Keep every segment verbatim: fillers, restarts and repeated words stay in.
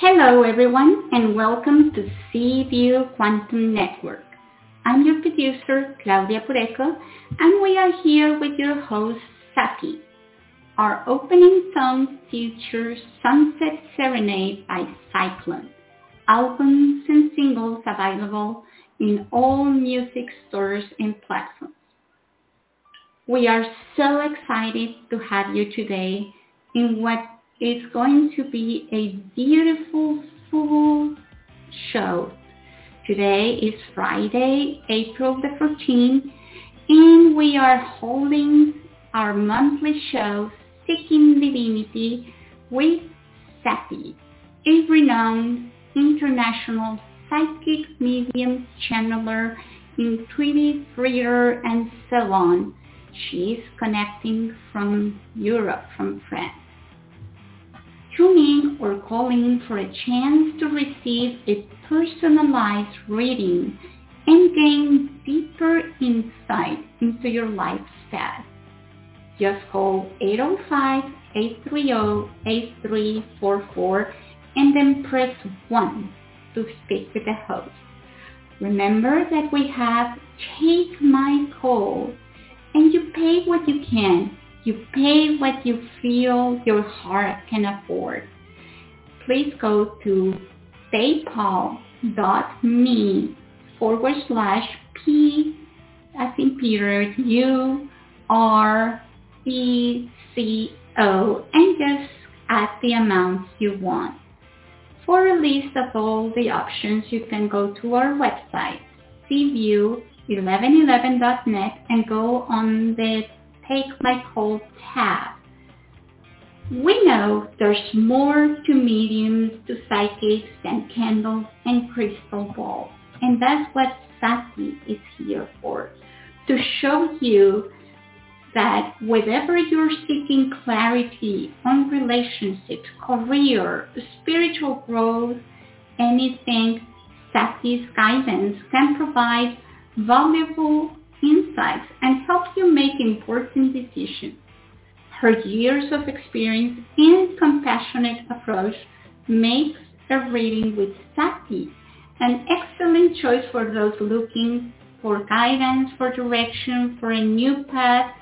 Hello everyone, and welcome to C View Quantum Network. I'm your producer, Claudia Pureco, and we are here with your host, Sati. Our opening song features Sunset Serenade by Cyclone. Albums and singles available in all music stores and platforms. We are so excited to have you today in what is going to be a beautiful full show. Today is Friday, April the fourteenth, and we are holding our monthly show, Seeking Divinity, with Sati, a renowned international psychic medium, channeler, intuitive reader, and so on. She is connecting from Europe, from France. Tuning or calling for a chance to receive a personalized reading and gain deeper insight into your life's path. Just call eight oh five, eight three zero, eight three four four and then press one to speak with the host. Remember that we have Take My Call, and you pay what you can. You pay what you feel your heart can afford. Please go to paypal.me forward slash P as in Peter, U, R, E, C, O, and just add the amount you want. For a list of all the options, you can go to our website, c view eleven eleven dot net, and go on the Take My Call tab. We know there's more to mediums, to psychics, and candles, and crystal balls. And that's what Sati is here for, to show you that whenever you're seeking clarity on relationships, career, spiritual growth, anything, Sati's guidance can provide valuable insights and help you make important decisions. Her years of experience and compassionate approach makes a reading with Sati an excellent choice for those looking for guidance, for direction, for a new path,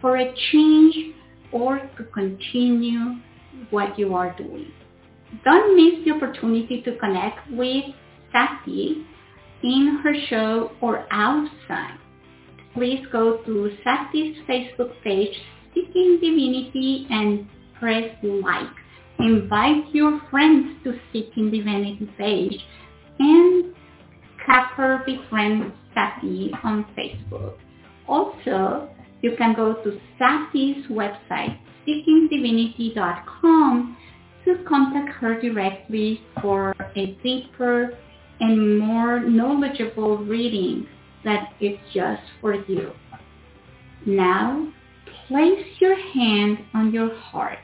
for a change, or to continue what you are doing. Don't miss the opportunity to connect with Sati in her show or outside. Please go to Sati's Facebook page, Seeking Divinity, and press like. Invite your friends to Seeking Divinity page and have her befriend Sati on Facebook. Also, you can go to Sati's website, seeking divinity dot com, to contact her directly for a deeper and more knowledgeable reading that is just for you. Now, place your hand on your heart.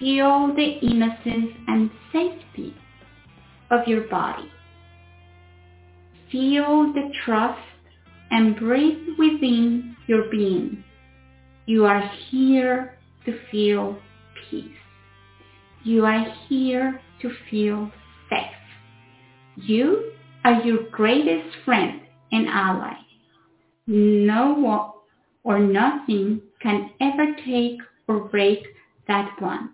Feel the innocence and safety of your body. Feel the trust and breathe within your being. You are here to feel peace. You are here to feel safe. You are your greatest friend and ally. No one or nothing can ever take or break that bond.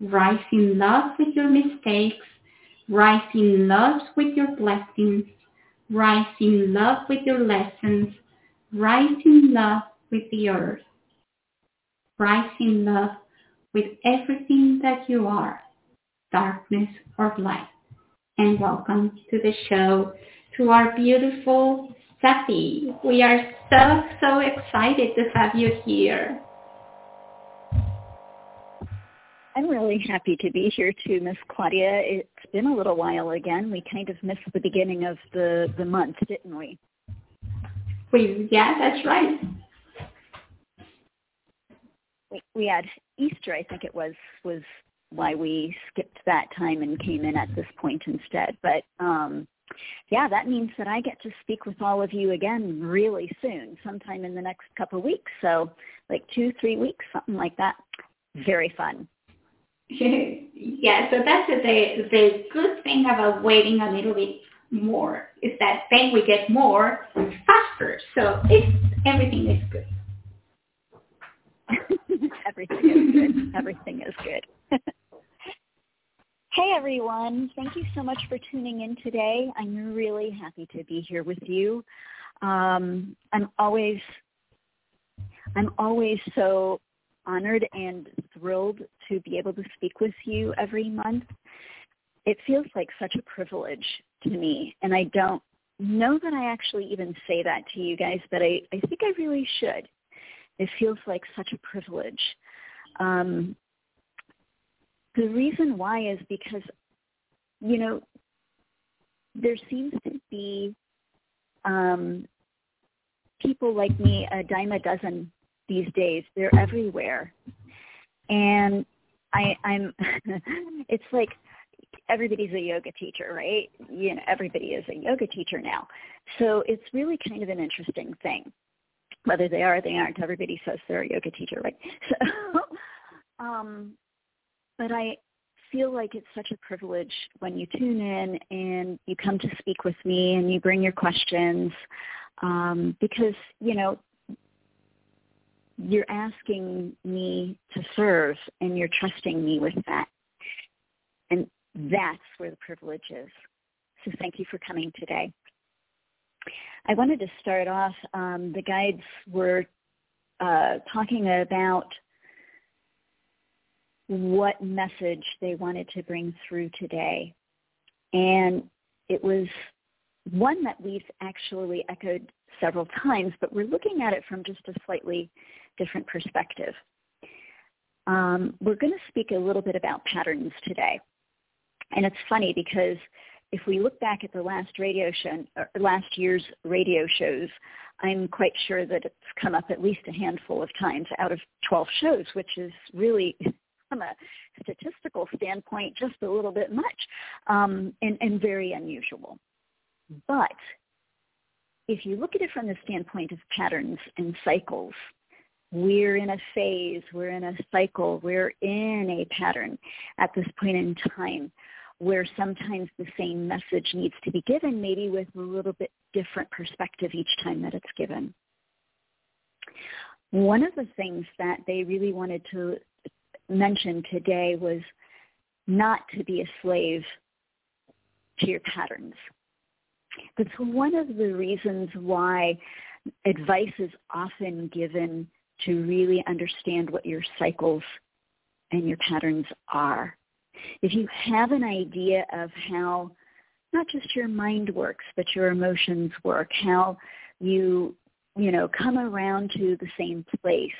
Rise in love with your mistakes. Rise in love with your blessings. Rise in love with your lessons. Rise in love with the earth. Rise in love with everything that you are, darkness or light. And welcome to the show, to our beautiful Sati. We are so, so excited to have you here. I'm really happy to be here too, Miss Claudia. It's been a little while again. We kind of missed the beginning of the, the month, didn't we? We yeah, that's right. We, we had Easter, I think it was, was why we skipped that time and came in at this point instead. But, um, yeah, that means that I get to speak with all of you again really soon, sometime in the next couple of weeks. So like two, three weeks, something like that. Very fun. Yeah, so that's the the good thing about waiting a little bit more is that then we get more faster. So it's, everything is good. Everything is good. Everything is good. Hey, everyone. Thank you so much for tuning in today. I'm really happy to be here with you. Um, I'm always, I'm always so honored and thrilled to be able to speak with you every month. It feels like such a privilege to me, and I don't know that I actually even say that to you guys, but I, I think I really should. It feels like such a privilege. Um, the reason why is because, you know, there seems to be um, people like me, a dime a dozen these days. They're everywhere. And I, I'm, it's like everybody's a yoga teacher, right? You know, everybody is a yoga teacher now. So it's really kind of an interesting thing. Whether they are or they aren't, everybody says they're a yoga teacher, right? So, um, but I feel like it's such a privilege when you tune in and you come to speak with me and you bring your questions, um, because, you know, you're asking me to serve and you're trusting me with that. And that's where the privilege is. So thank you for coming today. I wanted to start off, um, the guides were uh, talking about what message they wanted to bring through today. And it was one that we've actually echoed several times, but we're looking at it from just a slightly different perspective. Um, we're going to speak a little bit about patterns today. And it's funny because if we look back at the last radio show, or last year's radio shows, I'm quite sure that it's come up at least a handful of times out of twelve shows, which is really, from a statistical standpoint, just a little bit much, um, and, and very unusual. But if you look at it from the standpoint of patterns and cycles, we're in a phase, we're in a cycle, we're in a pattern at this point in time where sometimes the same message needs to be given, maybe with a little bit different perspective each time that it's given. One of the things that they really wanted to mention today was not to be a slave to your patterns. That's one of the reasons why advice is often given to really understand what your cycles and your patterns are. If you have an idea of how not just your mind works, but your emotions work, how you, you know, come around to the same place,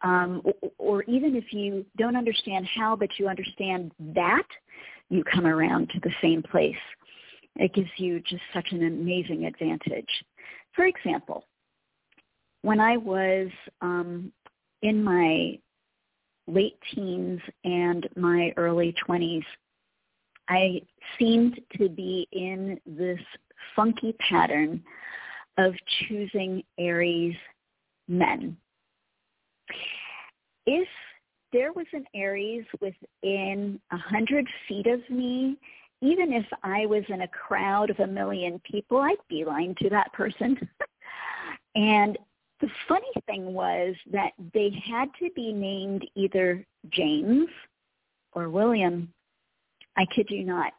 um, or even if you don't understand how, but you understand that, you come around to the same place. It gives you just such an amazing advantage. For example, when I was um, in my late teens and my early twenties, I seemed to be in this funky pattern of choosing Aries men. If there was an Aries within one hundred feet of me, even if I was in a crowd of a million people, I'd beeline to that person. And the funny thing was that they had to be named either James or William. I kid you not.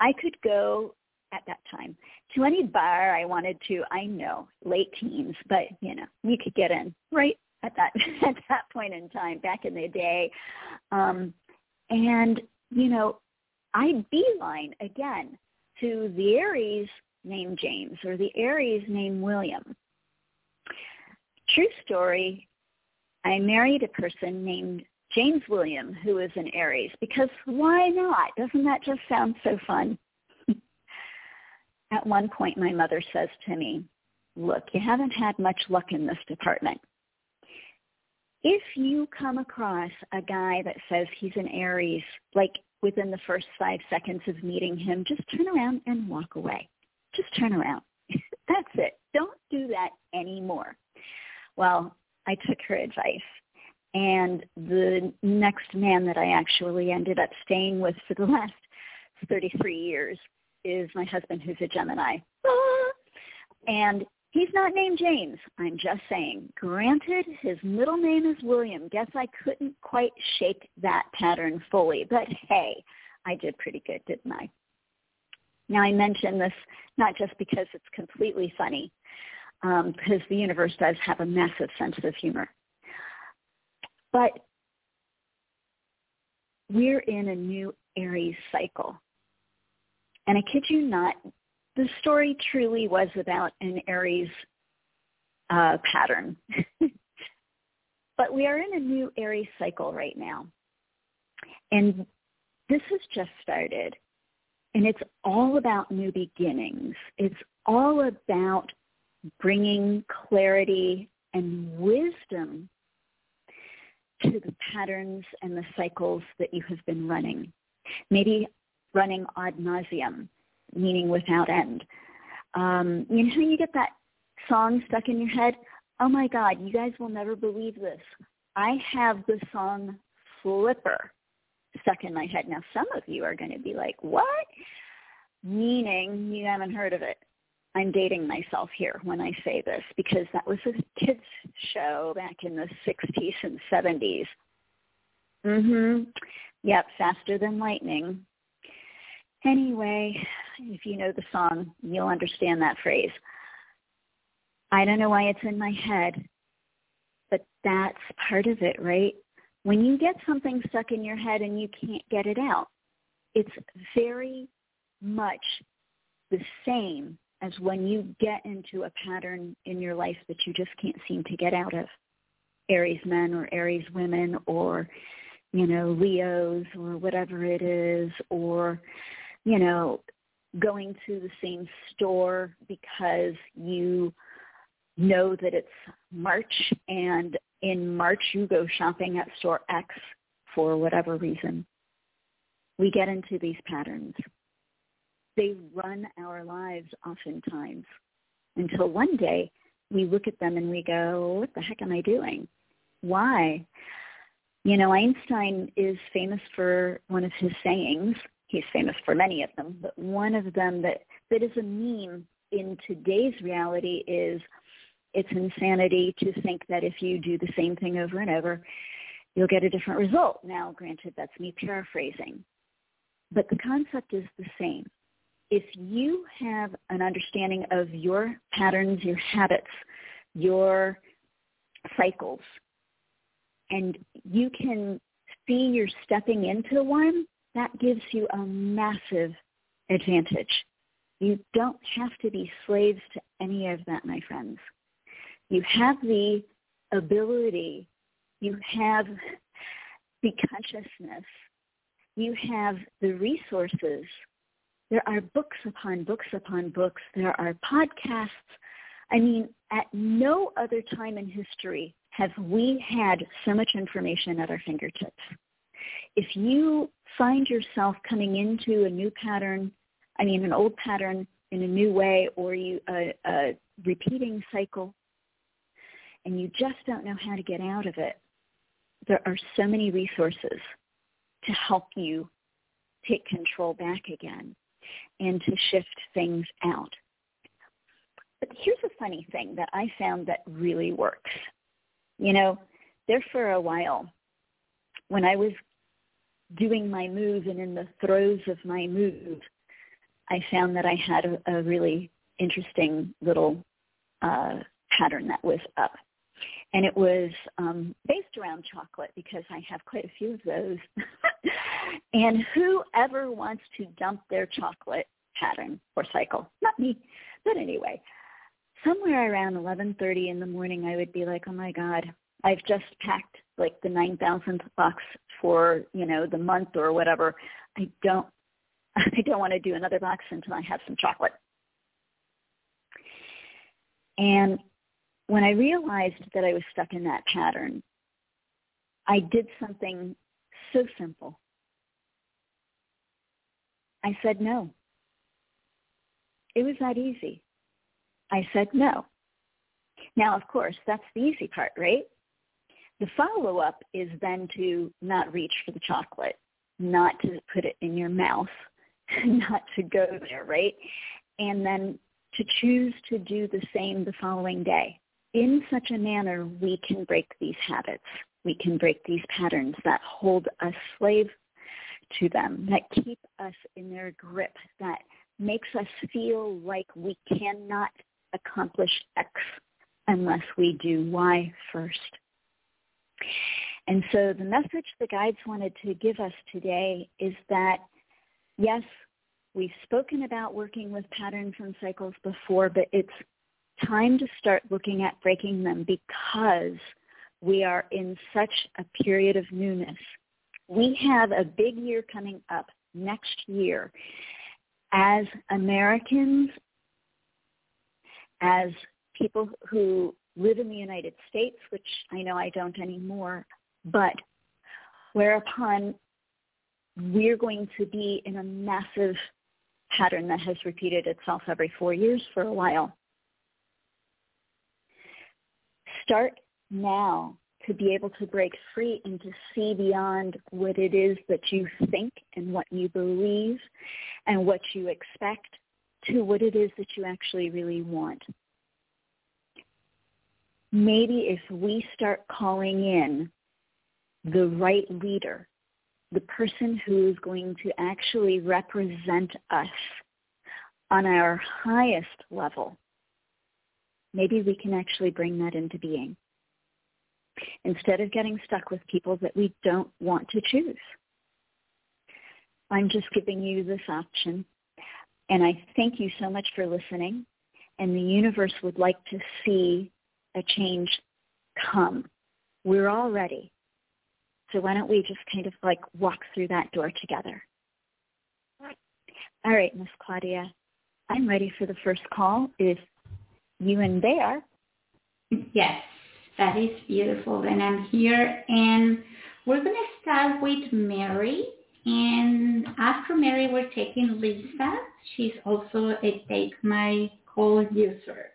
I could go at that time to any bar I wanted to. I know, late teens, but, you know, you could get in right at that at that point in time back in the day. Um, and, you know, I beeline, again, to the Aries named James or the Aries named William. True story, I married a person named James William who is an Aries because why not? Doesn't that just sound so fun? At one point, my mother says to me, look, you haven't had much luck in this department. If you come across a guy that says he's an Aries, like, within the first five seconds of meeting him, just turn around and walk away. Just turn around. That's it. Don't do that anymore. Well, I took her advice And the next man that I actually ended up staying with for the last thirty-three years is my husband, who's a Gemini. Ah! And he's not named James, I'm just saying. Granted, his middle name is William. Guess I couldn't quite shake that pattern fully. But hey, I did pretty good, didn't I? Now, I mention this not just because it's completely funny, um, because the universe does have a massive sense of humor. But we're in a new Aries cycle. And I kid you not, the story truly was about an Aries uh, pattern. But we are in a new Aries cycle right now. And this has just started. And it's all about new beginnings. It's all about bringing clarity and wisdom to the patterns and the cycles that you have been running. Maybe running ad nauseum, meaning without end. Um, you know how you get that song stuck in your head? Oh, my God, you guys will never believe this. I have the song Flipper stuck in my head. Now, some of you are going to be like, what? Meaning you haven't heard of it. I'm dating myself here when I say this, because that was a kids' show back in the sixties and seventies. Mm-hmm. Yep, faster than lightning. Anyway, if you know the song, you'll understand that phrase. I don't know why it's in my head, but that's part of it, right? When you get something stuck in your head and you can't get it out, it's very much the same as when you get into a pattern in your life that you just can't seem to get out of. Aries men or Aries women or, you know, Leos or whatever it is, or, you know, going to the same store because you know that it's March, and in March you go shopping at store X for whatever reason. We get into these patterns. They run our lives oftentimes until one day we look at them and we go, what the heck am I doing? Why? You know, Einstein is famous for one of his sayings. He's famous for many of them, but one of them that, that is a meme in today's reality is, it's insanity to think that if you do the same thing over and over, you'll get a different result. Now, granted, that's me paraphrasing, but the concept is the same. If you have an understanding of your patterns, your habits, your cycles, and you can see you're stepping into one, that gives you a massive advantage. You don't have to be slaves to any of that, my friends. You have the ability, you have the consciousness, you have the resources. There are books upon books upon books. There are podcasts. I mean, at no other time in history have we had so much information at our fingertips. If you find yourself coming into a new pattern, I mean an old pattern in a new way, or you a, a repeating cycle, and you just don't know how to get out of it, there are so many resources to help you take control back again and to shift things out. But here's a funny thing that I found that really works. You know, there for a while, when I was doing my move and in the throes of my move, I found that I had a, a really interesting little uh, pattern that was up. And it was um, based around chocolate, because I have quite a few of those. And whoever wants to dump their chocolate pattern or cycle, not me, but anyway, somewhere around eleven thirty in the morning, I would be like, oh, my God, I've just packed like the nine thousandth box for, you know, the month or whatever. I don't I don't want to do another box until I have some chocolate. And when I realized that I was stuck in that pattern, I did something so simple. I said no. It was that easy. I said no. Now, of course, that's the easy part, right? The follow-up is then to not reach for the chocolate, not to put it in your mouth, not to go there, right? And then to choose to do the same the following day. In such a manner, we can break these habits. We can break these patterns that hold us slave to them, that keep us in their grip, that makes us feel like we cannot accomplish X unless we do Y first. And so the message the guides wanted to give us today is that, yes, we've spoken about working with patterns and cycles before, but it's time to start looking at breaking them because we are in such a period of newness. We have a big year coming up next year. As Americans, as people who live in the United States, which I know I don't anymore, but whereupon we're going to be in a massive pattern that has repeated itself every four years for a while. Start now to be able to break free and to see beyond what it is that you think and what you believe and what you expect to what it is that you actually really want. Maybe if we start calling in the right leader, the person who is going to actually represent us on our highest level, maybe we can actually bring that into being, instead of getting stuck with people that we don't want to choose. I'm just giving you this option, and I thank you so much for listening, and the universe would like to see a change come. We're all ready, so why don't we just kind of like walk through that door together? All right, Miss Claudia, I'm ready for the first call. If you and they are. Yes. That is beautiful, and I'm here, and we're going to start with Mary, and after Mary, we're taking Lisa. She's also a Take My Call user.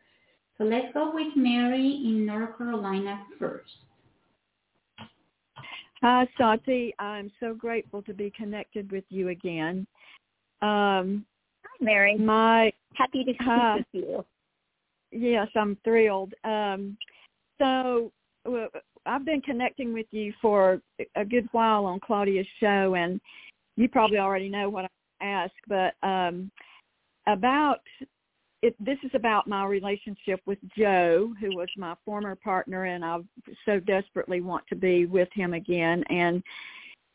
So let's go with Mary in North Carolina first. Hi, Sati. I'm so grateful to be connected with you again. Um, Hi, Mary. My, Happy to speak uh, with you. Yes, I'm thrilled. Um So I've been connecting with you for a good while on Claudia's show, and you probably already know what I ask, but um, about it, this is about my relationship with Joe, who was my former partner, and I so desperately want to be with him again. And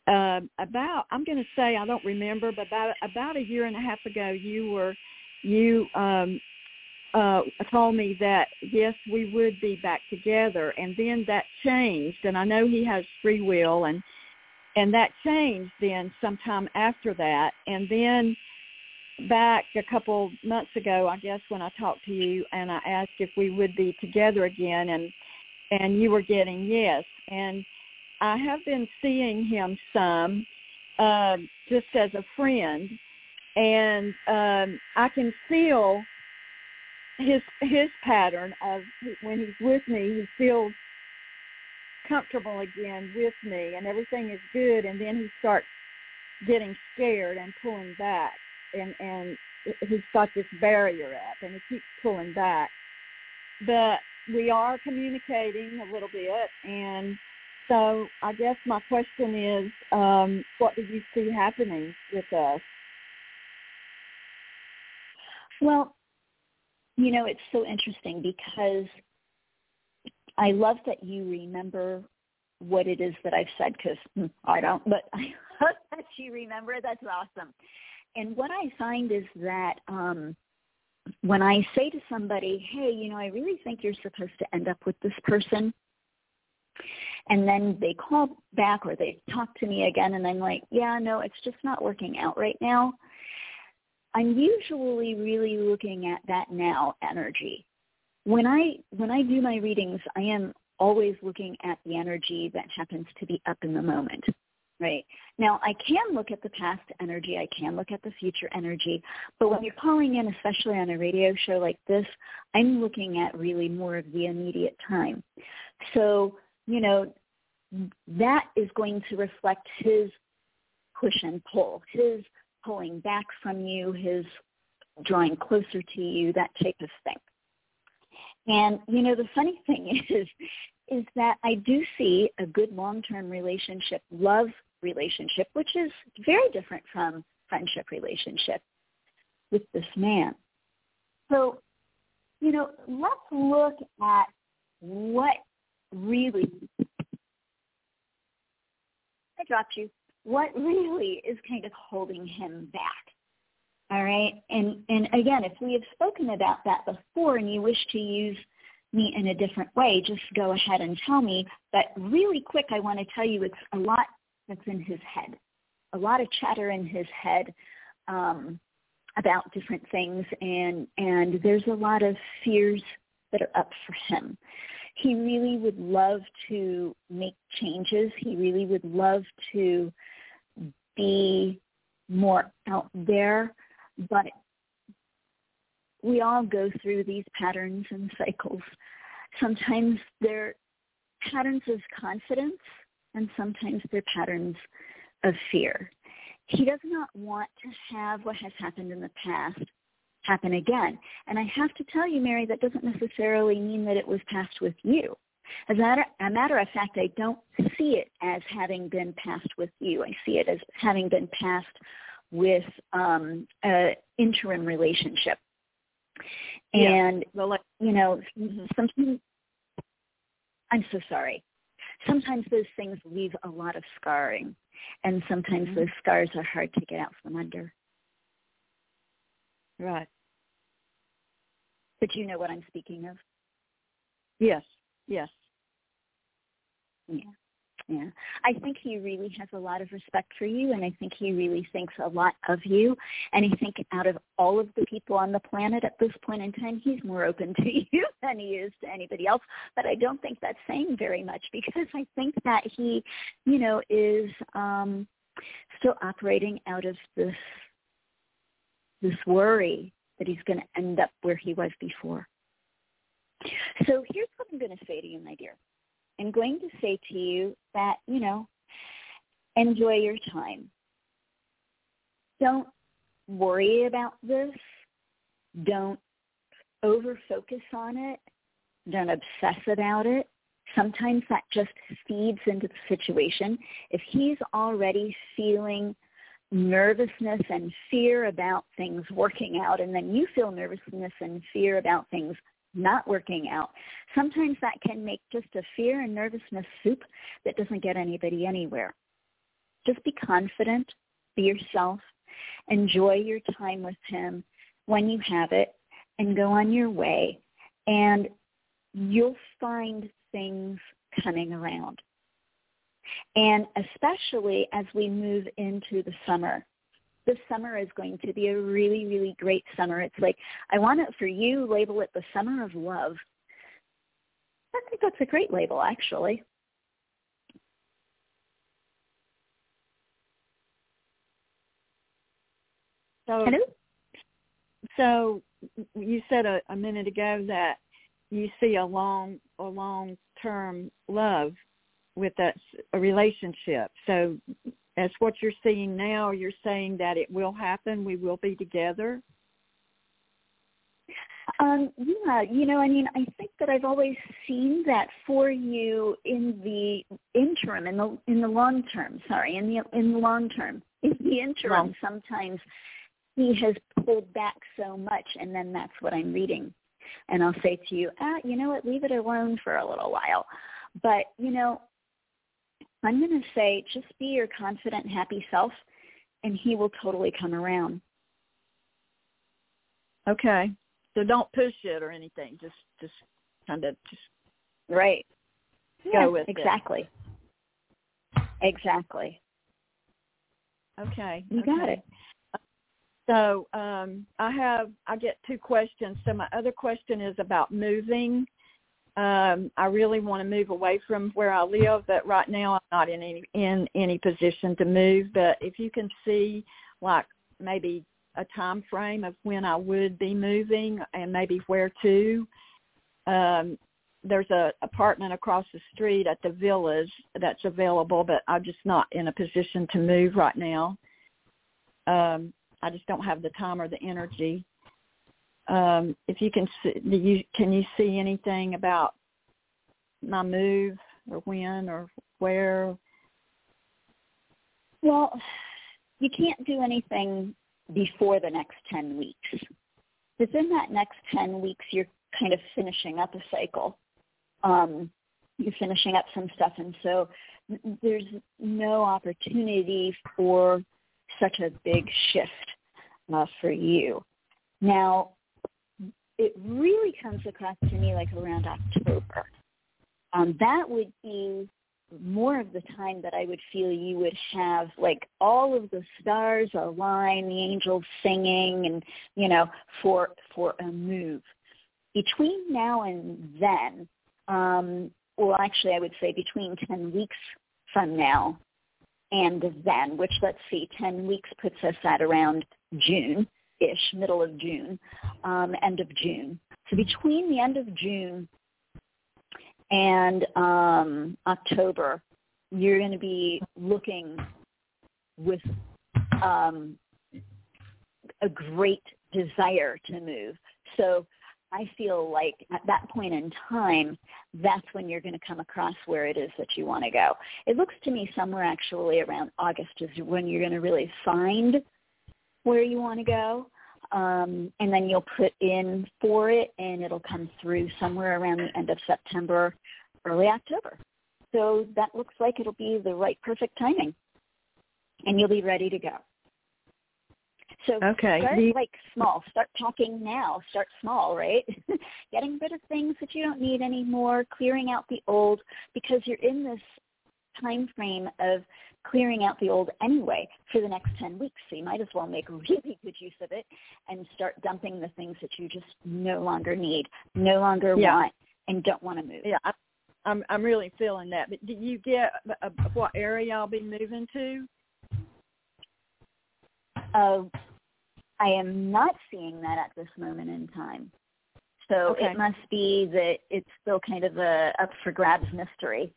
uh, about, I'm going to say, I don't remember, but about, about a year and a half ago, you were, you um Uh, told me that, yes, we would be back together. And then that changed. And I know he has free will. And and that changed then sometime after that. And then back a couple months ago, I guess, when I talked to you and I asked if we would be together again, and and you were getting yes. And I have been seeing him some uh, just as a friend. And um, I can feel his his pattern of when he's with me, he feels comfortable again with me, and everything is good. And then he starts getting scared and pulling back, and and he's got this barrier up, and he keeps pulling back. But we are communicating a little bit, and so I guess my question is, um, what do you see happening with us? Well, you know, it's so interesting because I love that you remember what it is that I've said, because I don't, but I love that you remember. That's awesome. And what I find is that um, when I say to somebody, hey, you know, I really think you're supposed to end up with this person, and then they call back or they talk to me again, and I'm like, yeah, no, it's just not working out right now. I'm usually really looking at that now energy. When I when I do my readings, I am always looking at the energy that happens to be up in the moment, right? Now, I can look at the past energy. I can look at the future energy. But when you're calling in, especially on a radio show like this, I'm looking at really more of the immediate time. So, you know, that is going to reflect his push and pull, his pulling back from you, his drawing closer to you, that type of thing. And, you know, the funny thing is, is that I do see a good long-term relationship, love relationship, which is very different from friendship relationship with this man. So, you know, let's look at what really, I dropped you, what really is kind of holding him back. All right. And, and again, if we have spoken about that before and you wish to use me in a different way, just go ahead and tell me. But really quick, I want to tell you it's a lot that's in his head, a lot of chatter in his head um, about different things. And, and there's a lot of fears that are up for him. He really would love to make changes. He really would love to be more out there. But we all go through these patterns and cycles. Sometimes they're patterns of confidence, and sometimes they're patterns of fear. He does not want to have what has happened in the past happen again. And I have to tell you, Mary, that doesn't necessarily mean that it was passed with you. As a matter of fact, I don't see it as having been passed with you. I see it as having been passed with um, an interim relationship. And, yeah. you know, sometimes, I'm so sorry. Sometimes those things leave a lot of scarring, and sometimes mm-hmm. those scars are hard to get out from under. Right. But you know what I'm speaking of? Yes, yes. Yeah. Yeah, I think he really has a lot of respect for you, and I think he really thinks a lot of you. And I think out of all of the people on the planet at this point in time, he's more open to you than he is to anybody else. But I don't think that's saying very much, because I think that he, you know, is um, still operating out of this this worry that he's going to end up where he was before. So here's what I'm going to say to you, my dear. I'm going to say to you that, you know, enjoy your time. Don't worry about this. Don't over-focus on it. Don't obsess about it. Sometimes that just feeds into the situation. If he's already feeling nervousness and fear about things working out, and then you feel nervousness and fear about things not working out, sometimes that can make just a fear and nervousness soup that doesn't get anybody anywhere. Just be confident, be yourself, enjoy your time with him when you have it, and go on your way, and you'll find things coming around. And especially as we move into the summer, this summer is going to be a really, really great summer. It's like, I want it for you, label it the summer of love. I think that's a great label, actually. So, Hello? So you said a, a minute ago that you see a long, a long-term love with a, a relationship. So as what you're seeing now, you're saying that it will happen, we will be together? Um, yeah, you know, I mean, I think that I've always seen that for you in the interim, in the in the long term, sorry, in the in the long term. In the interim, wow. Sometimes he has pulled back so much, and then that's what I'm reading. And I'll say to you, ah, you know what, leave it alone for a little while. But, you know, I'm going to say, just be your confident, happy self, and he will totally come around. Okay. So don't push it or anything. Just, just kind of just right. Go yeah, with exactly. it. Exactly. Exactly. Okay. You okay. got it. So um, I have, I get two questions. So my other question is about moving. Um, I really want to move away from where I live, but right now I'm not in any in any position to move. But if you can see, like, maybe a time frame of when I would be moving and maybe where to, um, there's a apartment across the street at the Villas that's available, but I'm just not in a position to move right now. Um, I just don't have the time or the energy. Um, if you can, see, do you, can you see anything about my move or when or where? Well, you can't do anything before the next ten weeks. Within that next ten weeks, you're kind of finishing up a cycle. Um, you're finishing up some stuff, and so there's no opportunity for such a big shift uh, for you. Now, it really comes across to me like around October. Um, that would be more of the time that I would feel you would have, like, all of the stars align, the angels singing, and, you know, for for a move. Between now and then, um, well, actually, I would say between ten weeks from now and then, which, let's see, ten weeks puts us at around June-ish, middle of June, um, end of June. So between the end of June and um, October, you're going to be looking with um, a great desire to move. So I feel like at that point in time, that's when you're going to come across where it is that you want to go. It looks to me somewhere actually around August is when you're going to really find where you want to go, um, and then you'll put in for it, and it'll come through somewhere around the end of September, early October. So that looks like it'll be the right perfect timing, and you'll be ready to go. So okay. Start like small. Start talking now. Start small, right? Getting rid of things that you don't need anymore, clearing out the old, because you're in this time frame of clearing out the old anyway for the next ten weeks. So you might as well make really good use of it and start dumping the things that you just no longer need, no longer yeah. want, and don't want to move. Yeah, I, I'm I'm really feeling that. But do you get a, a, what area I'll be moving to? Uh, I am not seeing that at this moment in time. So okay. It must be that it's still kind of a up for grabs mystery.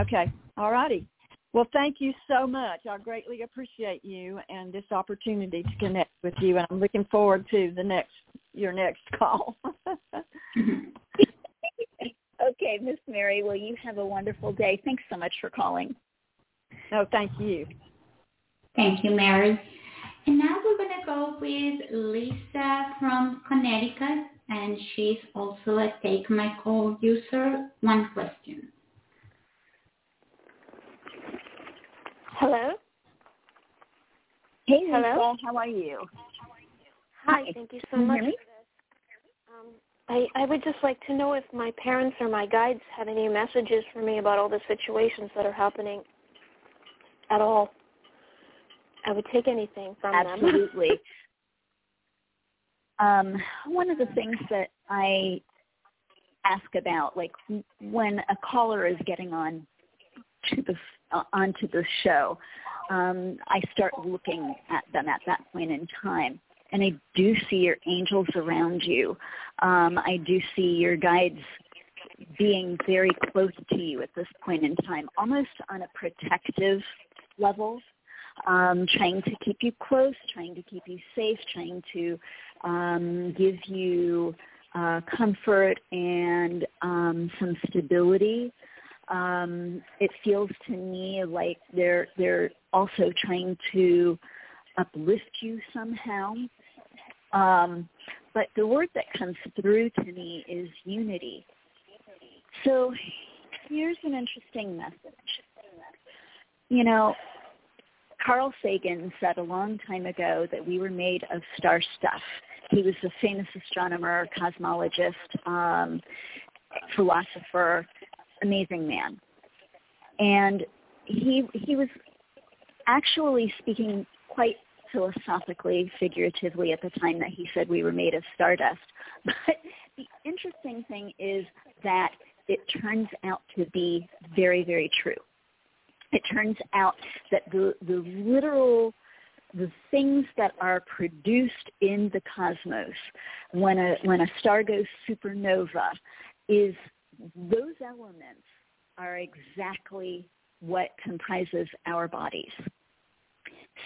Okay. All righty. Well, thank you so much. I greatly appreciate you and this opportunity to connect with you. And I'm looking forward to the next your next call. Okay, Miss Mary, well, you have a wonderful day. Thanks so much for calling. No, thank you. Thank you, Mary. And now we're going to go with Lisa from Connecticut, and she's also a Take My Call user. One question. Hello? Hey, Lisa. Hello? How are you? Hi. Hi. Thank you so much for this. Um, I, I would just like to know if my parents or my guides had any messages for me about all the situations that are happening at all. I would take anything from Absolutely. them. Absolutely. um, one of the things that I ask about, like when a caller is getting on to the uh, onto the show, um, I start looking at them at that point in time, and I do see your angels around you. Um, I do see your guides being very close to you at this point in time, almost on a protective level. Um, trying to keep you close, trying to keep you safe, trying to um, give you uh, comfort and um, some stability. Um, it feels to me like they're they're also trying to uplift you somehow. Um, but the word that comes through to me is unity. So here's an interesting message. You know, Carl Sagan said a long time ago that we were made of star stuff. He was a famous astronomer, cosmologist, um, philosopher, amazing man. And he he was actually speaking quite philosophically, figuratively at the time that he said we were made of stardust. But the interesting thing is that it turns out to be very, very true. It turns out that the, the literal, the things that are produced in the cosmos, when a when a star goes supernova, is those elements are exactly what comprises our bodies.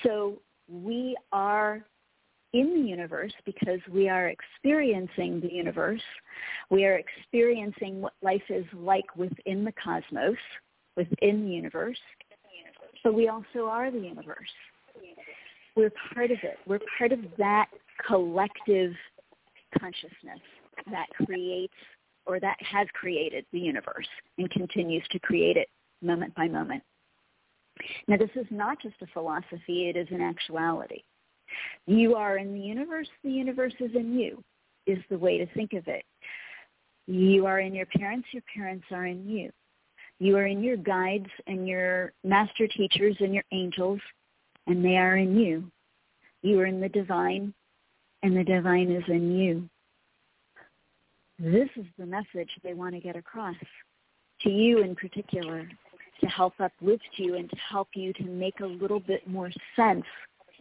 So we are in the universe because we are experiencing the universe. We are experiencing what life is like within the cosmos, within the universe. But we also are the universe. We're part of it. We're part of that collective consciousness that creates or that has created the universe and continues to create it moment by moment. Now, this is not just a philosophy. It is an actuality. You are in the universe. The universe is in you is the way to think of it. You are in your parents. Your parents are in you. You are in your guides and your master teachers and your angels, and they are in you. You are in the divine, and the divine is in you. This is the message they want to get across to you in particular, to help uplift you and to help you to make a little bit more sense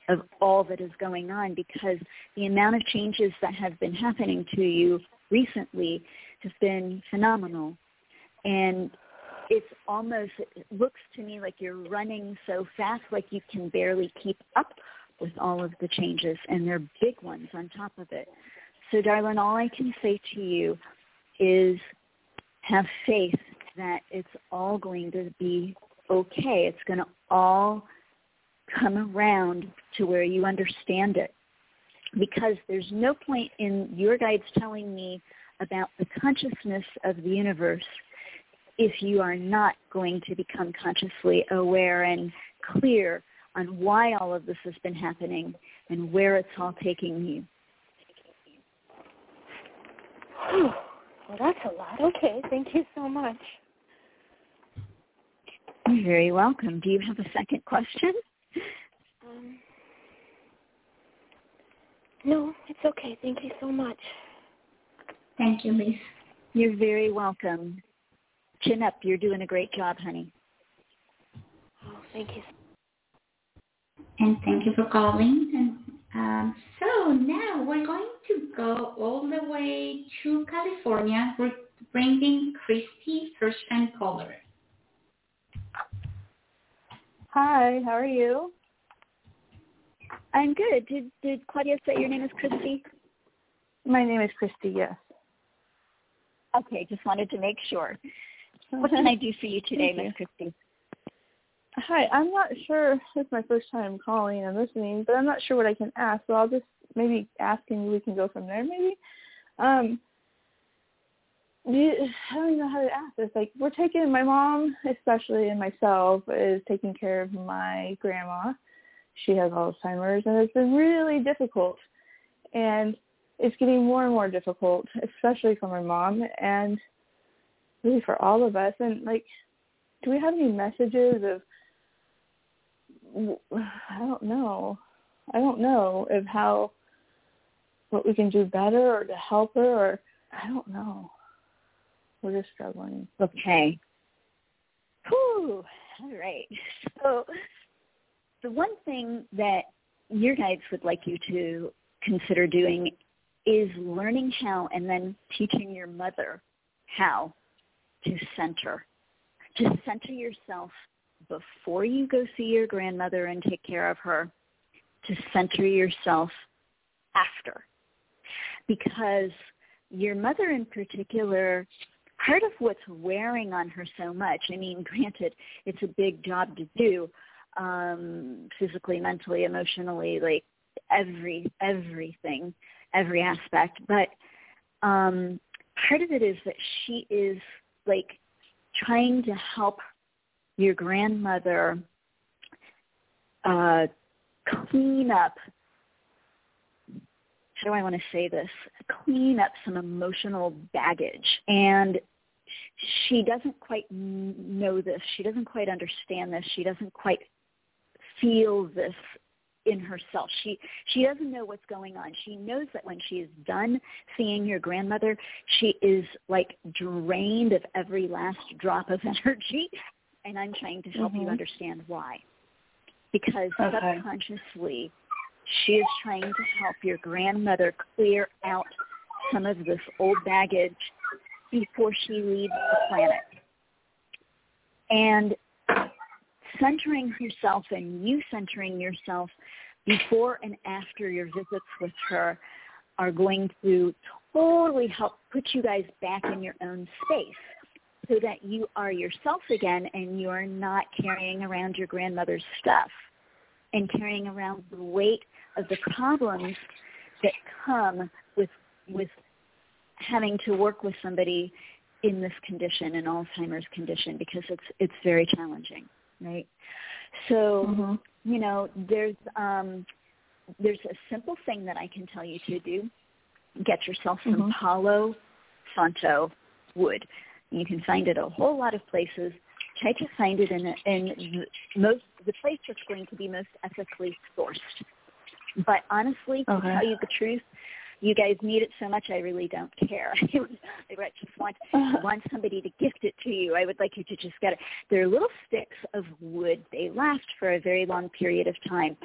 of all that is going on, because the amount of changes that have been happening to you recently has been phenomenal. And it's almost, it looks to me like you're running so fast, like you can barely keep up with all of the changes, and they're big ones on top of it. So, darling, all I can say to you is have faith that it's all going to be okay. It's going to all come around to where you understand it, because there's no point in your guides telling me about the consciousness of the universe if you are not going to become consciously aware and clear on why all of this has been happening and where it's all taking you. Whew. Well, that's a lot. Okay, thank you so much. You're very welcome. Do you have a second question? Um, no, it's okay. Thank you so much. Thank you, Lisa. You're very welcome. Chin up. You're doing a great job, honey. Oh, thank you. And thank you for calling. And um, so now we're going to go all the way to California. We're bringing Christy, first-time caller. Hi, how are you? I'm good. Did did Claudia say your name is Christy? My name is Christy, yes. Okay, just wanted to make sure. What can I do for you today, Miss Christy? Hi, I'm not sure. It's my first time calling and listening, but I'm not sure what I can ask, so I'll just maybe ask and we can go from there maybe. Um, you, I don't even know how to ask this. Like, we're taking, my mom especially and myself is taking care of my grandma. She has Alzheimer's, and it's been really difficult. And it's getting more and more difficult, especially for my mom and really for all of us. And, like, do we have any messages of, I don't know, I don't know of how, what we can do better or to help her, or I don't know. We're just struggling. Okay. Whew. All right. So the one thing that your guides would like you to consider doing is learning how and then teaching your mother how to center. Just center yourself before you go see your grandmother and take care of her, to center yourself after. Because your mother in particular, part of what's wearing on her so much, I mean, granted, it's a big job to do, um, physically, mentally, emotionally, like every, everything, every aspect. But um, part of it is that she is, like, trying to help your grandmother uh, clean up, how do I want to say this, clean up some emotional baggage. And she doesn't quite know this. She doesn't quite understand this. She doesn't quite feel this in herself. She she doesn't know what's going on. She knows that when she is done seeing your grandmother, she is like drained of every last drop of energy, and I'm trying to help mm-hmm. you understand why. Because okay. subconsciously, she is trying to help your grandmother clear out some of this old baggage before she leaves the planet. And centering herself and you centering yourself before and after your visits with her are going to totally help put you guys back in your own space so that you are yourself again and you are not carrying around your grandmother's stuff and carrying around the weight of the problems that come with with having to work with somebody in this condition, in Alzheimer's condition, because it's it's very challenging, right? So, mm-hmm. you know, there's um, there's a simple thing that I can tell you to do. Get yourself some mm-hmm. Palo Santo wood. You can find it a whole lot of places. Try to find it in, a, in most the place that's going to be most ethically sourced. But honestly, to okay. tell you the truth, you guys need it so much, I really don't care. I just want want somebody to gift it to you. I would like you to just get it. They're little sticks of wood. They last for a very long period of time.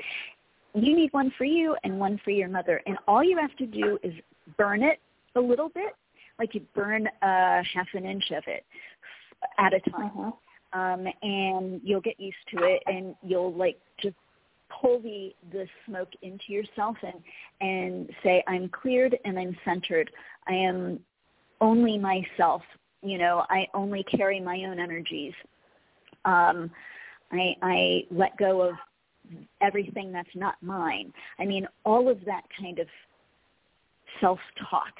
You need one for you and one for your mother. And all you have to do is burn it a little bit, like you burn uh, half an inch of it at a time. Uh-huh. Um, and you'll get used to it, and you'll, like, just pull the, the smoke into yourself and, and say, I'm cleared and I'm centered. I am only myself. You know, I only carry my own energies. Um, I, I let go of everything that's not mine. I mean, all of that kind of self-talk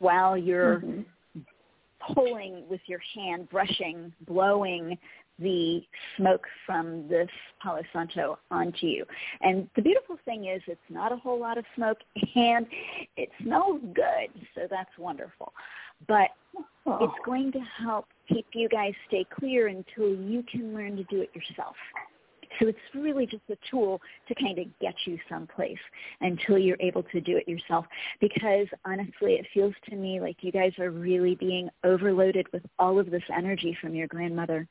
while you're mm-hmm. pulling with your hand, brushing, blowing the smoke from this Palo Santo onto you. And the beautiful thing is it's not a whole lot of smoke, and it smells good, so that's wonderful. But oh. it's going to help keep you guys stay clear until you can learn to do it yourself. So it's really just a tool to kind of get you someplace until you're able to do it yourself, because honestly, it feels to me like you guys are really being overloaded with all of this energy from your grandmother,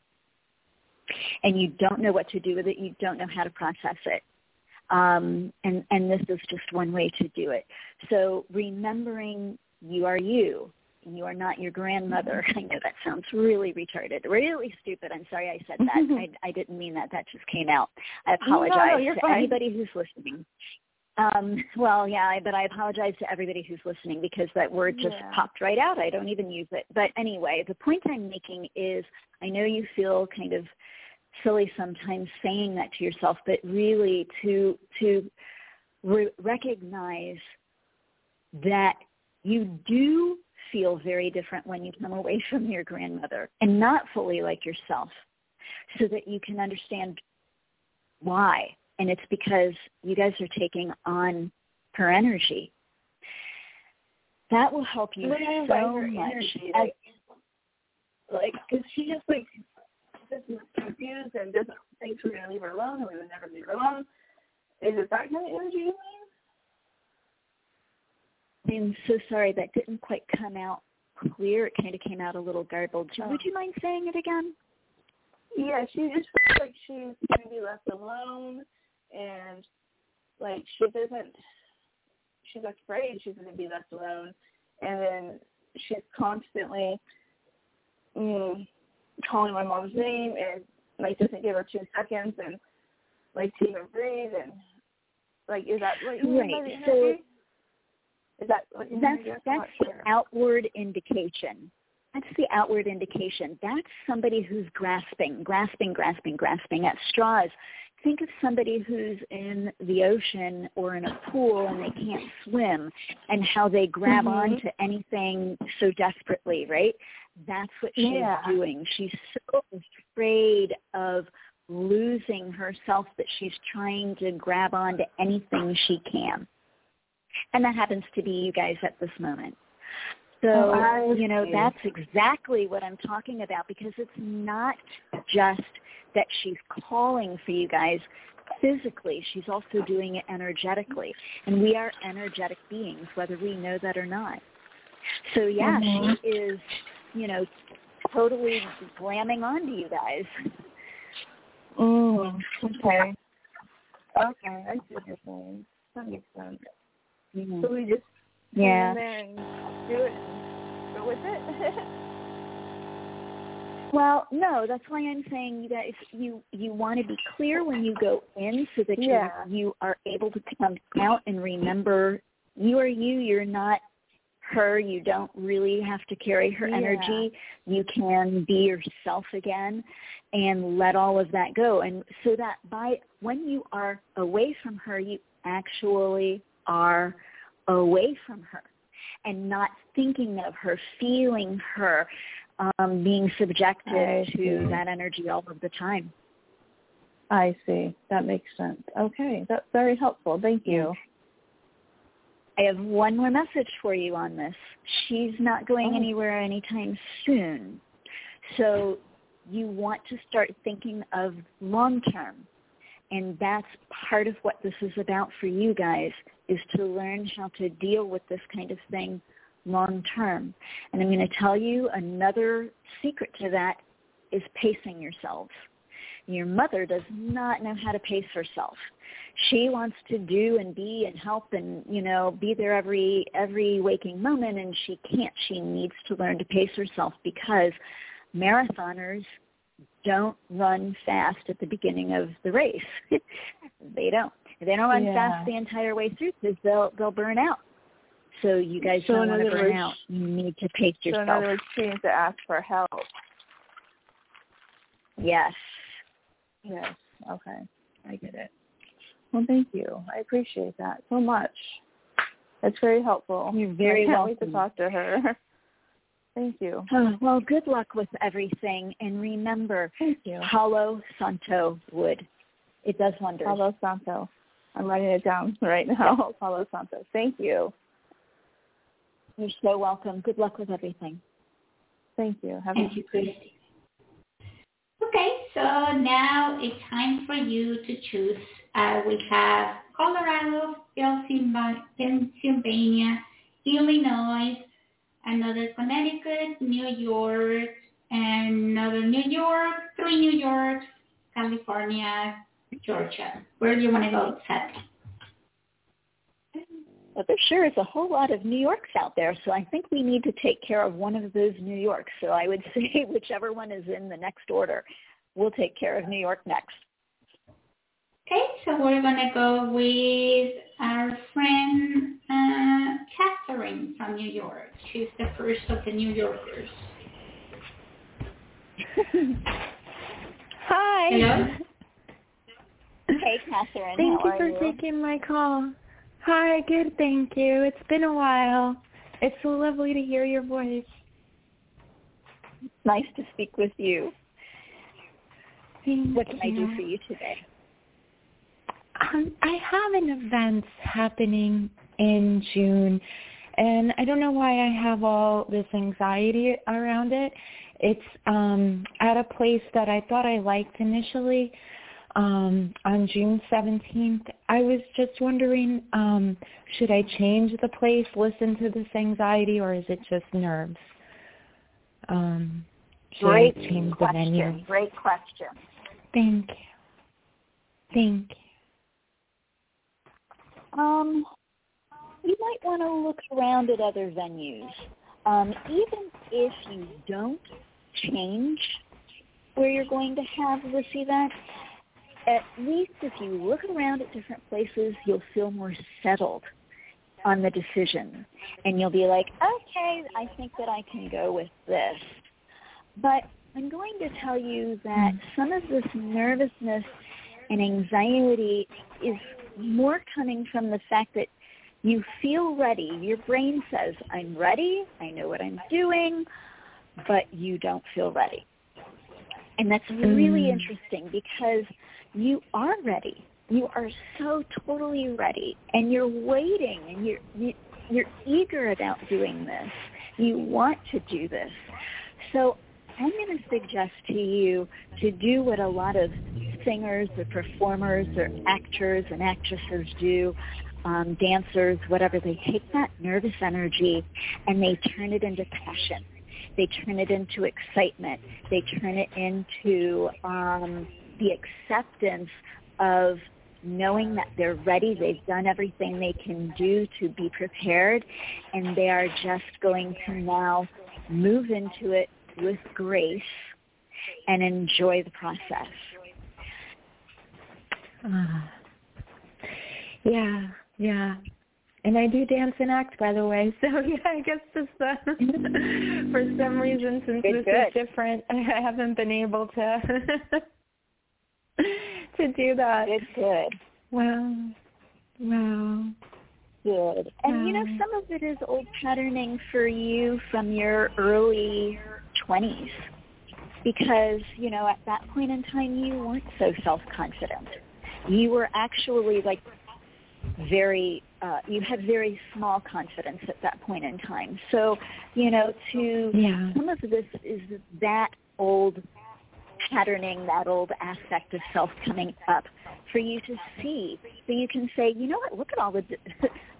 and you don't know what to do with it. You don't know how to process it. Um, and, and this is just one way to do it. So remembering you are you. You are not your grandmother. I know that sounds really retarded, really stupid. I'm sorry I said that. I, I didn't mean that. That just came out. I apologize no, to fine. anybody who's listening. Um, well, yeah, but I apologize to everybody who's listening because that word just yeah. popped right out. I don't even use it. But anyway, the point I'm making is I know you feel kind of silly sometimes saying that to yourself, but really to, to re- recognize that you do feel very different when you come away from your grandmother and not fully like yourself, so that you can understand why. And it's because you guys are taking on her energy. That will help you so much. Energy, like, like, cause she just like just confused and doesn't think we're gonna leave her alone and we would never leave her alone. Is it that kind of energy you mean? I'm so sorry, that didn't quite come out clear. It kind of came out a little garbled. So would you mind saying it again? Yeah, she just feels like she's going to be left alone, and, like, she doesn't, she's afraid she's going to be left alone, and then she's constantly mm, calling my mom's name and, like, doesn't give her two seconds and, like, to even breathe, and, like, is that what you mean by the energy? Is that that's that's the outward indication. That's the outward indication. That's somebody who's grasping, grasping, grasping, grasping at straws. Think of somebody who's in the ocean or in a pool and they can't swim and how they grab mm-hmm. onto anything so desperately, right? That's what she's yeah. doing. She's so afraid of losing herself that she's trying to grab onto anything she can. And that happens to be you guys at this moment. So, oh, you know, that's exactly what I'm talking about, because it's not just that she's calling for you guys physically. She's also doing it energetically. And we are energetic beings, whether we know that or not. So, yeah, mm-hmm. she is, you know, totally glamming on to you guys. Mm, okay. Okay, I see what you're saying. That makes sense. So we just yeah. and do it. Go with it. Well, no, that's why I'm saying that if you, you want to be clear when you go in so that yeah. you, you are able to come out and remember you are you, you're not her, you don't really have to carry her yeah. energy. You can be yourself again and let all of that go. And so that by when you are away from her, you actually are away from her and not thinking of her, feeling her, Um, being subjected I to see. that energy all of the time. I see. That makes sense. Okay. That's very helpful. Thank you. I have one more message for you on this. She's not going oh. anywhere anytime soon. So you want to start thinking of long-term. And that's part of what this is about for you guys, is to learn how to deal with this kind of thing long term. And I'm going to tell you another secret to that is pacing yourselves. Your mother does not know how to pace herself. She wants to do and be and help and, you know, be there every every waking moment, and she can't. She needs to learn to pace herself, because marathoners don't run fast at the beginning of the race. They don't. They don't run yeah. fast the entire way through, because they'll they'll burn out. So you guys so don't want to burn words, out. You need to pace yourself. So in other words, she needs to ask for help. Yes. Yes. Okay. I get it. Well, thank you. I appreciate that so much. That's very helpful. You're very welcome. I can't welcome. wait to talk to her. Thank you. Oh, well, good luck with everything. And remember, thank you. Palo Santo wood. It does wonders. Palo Santo. I'm writing it down right now. Yes. Palo Santo. Thank you. You're so welcome. Good luck with everything. Thank you. Have a good day. Okay, so now it's time for you to choose. Uh, we have Colorado, Pennsylvania, Illinois, another Connecticut, New York, another New York, three New Yorks, California, Georgia. Where do you want to go, Seth? Well, there sure is a whole lot of New Yorks out there, so I think we need to take care of one of those New Yorks. So I would say whichever one is in the next order, we'll take care of New York next. Okay, so we're going to go with our friend uh, Catherine from New York. She's the first of the New Yorkers. Hi. Hello. Hey, Catherine. Thank you for you? taking my call. Hi, good, thank you. It's been a while. It's so lovely to hear your voice. Nice to speak with you. Thank what can you. I do for you today? Um, I have an event happening in June, and I don't know why I have all this anxiety around it. It's um, at a place that I thought I liked initially. Um, on June seventeenth, I was just wondering, um, should I change the place, listen to this anxiety, or is it just nerves? Um, Great I change question. The venue? Great question. Thank you. Thank you. Um, you might want to look around at other venues. Um, even if you don't change where you're going to have this event, at least if you look around at different places, you'll feel more settled on the decision. And you'll be like, okay, I think that I can go with this. But I'm going to tell you that some of this nervousness and anxiety is more coming from the fact that you feel ready. Your brain says, I'm ready, I know what I'm doing, but you don't feel ready. And that's really mm. interesting, because you are ready. You are so totally ready, and you're waiting, and you're you, you're eager about doing this. You want to do this. So I'm going to suggest to you to do what a lot of singers or performers or actors and actresses do, um, dancers, whatever. They take that nervous energy and they turn it into passion. They turn it into excitement. They turn it into um, the acceptance of knowing that they're ready. They've done everything they can do to be prepared, and they are just going to now move into it with grace and enjoy the process. Uh, yeah, yeah. And I do dance and act, by the way. So, yeah, I guess this, uh, for some reason, since good, this good. is different, I haven't been able to to do that. It's good. Wow. Wow. Good. And, wow. you know, some of it is old patterning for you from your early twenties because, you know, at that point in time, you weren't so self-confident. You were actually, like, very... Uh, you had very small confidence at that point in time. So, you know, to yeah. some of this is that old patterning, that old aspect of self coming up for you to see. So you can say, you know what, look at all the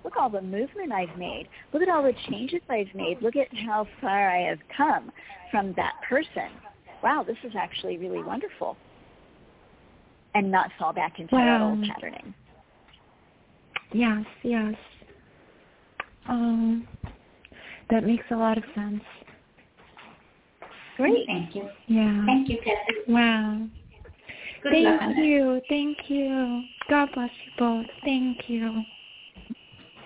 look all the movement I've made. Look at all the changes I've made. Look at how far I have come from that person. Wow, this is actually really wonderful. And not fall back into wow. that old patterning. Yes, yes. Um, that makes a lot of sense. Great. Thank you. Yeah. Thank you, Kathy. Wow. Good thank luck. you. Thank you. God bless you both. Thank you.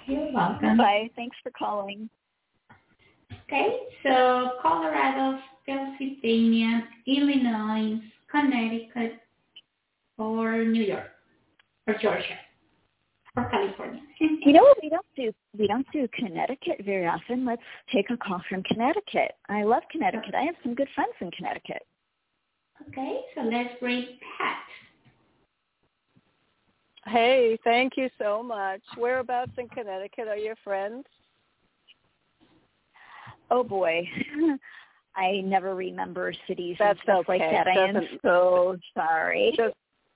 You're welcome. Bye. Thanks for calling. Okay. So Colorado, Pennsylvania, Illinois, Connecticut, or New York, or Georgia. Or California. You know what we don't do? We don't do Connecticut very often. Let's take a call from Connecticut. I love Connecticut. I have some good friends in Connecticut. Okay, so let's bring Pat. Hey, thank you so much. Whereabouts in Connecticut are your friends? Oh, boy. I never remember cities That's and stuff okay. like that. I am so sorry. Just,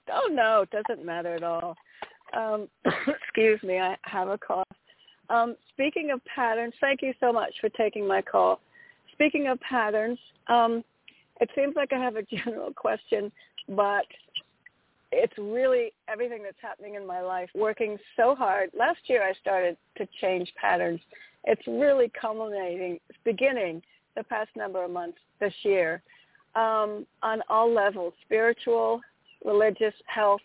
oh, no, it doesn't matter at all. Um, excuse me, I have a cough. Um, speaking of patterns, thank you so much for taking my call. Speaking of patterns, um, it seems like I have a general question, but it's really everything that's happening in my life, working so hard. Last year I started to change patterns. It's really culminating, it's beginning the past number of months this year um, on all levels, spiritual, religious, health,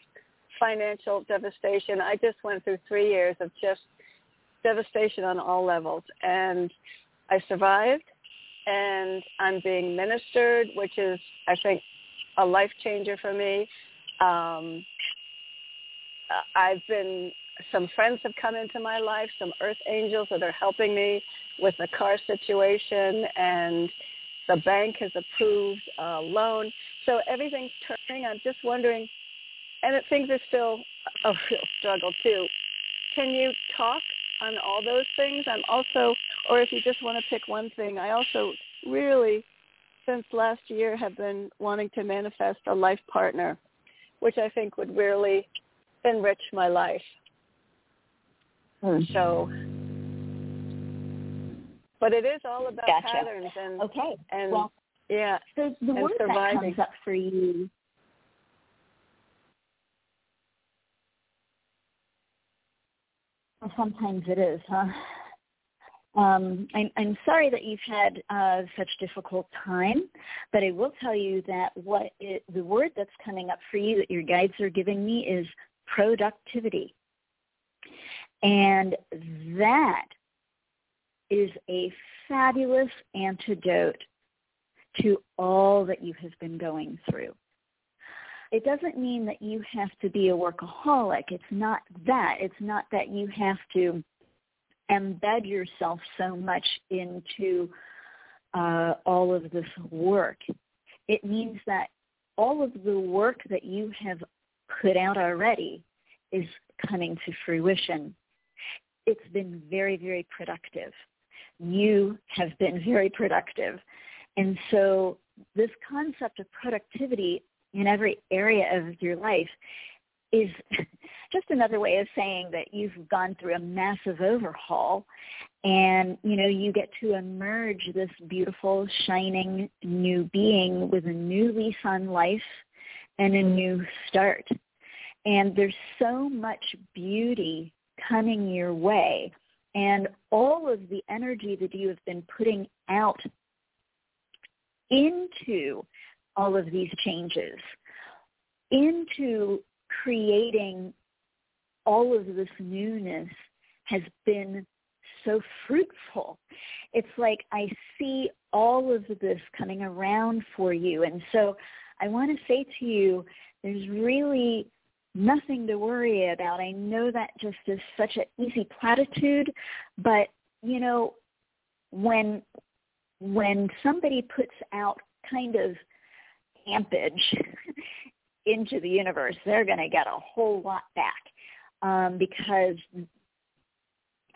financial devastation. I just went through three years of just devastation on all levels, and I survived, and I'm being ministered, which is, I think, a life changer for me. Um, I've been, some friends have come into my life, some earth angels that are helping me with the car situation, and the bank has approved a loan. So everything's turning. I'm just wondering, and it, things are still a real struggle, too. Can you talk on all those things? I'm also, or if you just want to pick one thing, I also really, since last year, have been wanting to manifest a life partner, which I think would really enrich my life. Mm-hmm. So, but it is all about gotcha. patterns and, okay. and well, yeah, so the and surviving. That comes up for you. Sometimes it is, huh? Um, I'm, I'm sorry that you've had uh, such difficult time, but I will tell you that what it, the word that's coming up for you that your guides are giving me is productivity. And that is a fabulous antidote to all that you have been going through. It doesn't mean that you have to be a workaholic. It's not that. It's not that you have to embed yourself so much into uh, all of this work. It means that all of the work that you have put out already is coming to fruition. It's been very, very productive. You have been very productive. And so this concept of productivity in every area of your life is just another way of saying that you've gone through a massive overhaul and, you know, you get to emerge this beautiful, shining new being with a new lease on life and a new start. And there's so much beauty coming your way. And all of the energy that you have been putting out into all of these changes, into creating all of this newness has been so fruitful. It's like I see all of this coming around for you. And so I want to say to you, there's really nothing to worry about. I know that just is such an easy platitude, but, you know, when when somebody puts out kind of ampage into the universe, they're going to get a whole lot back um, because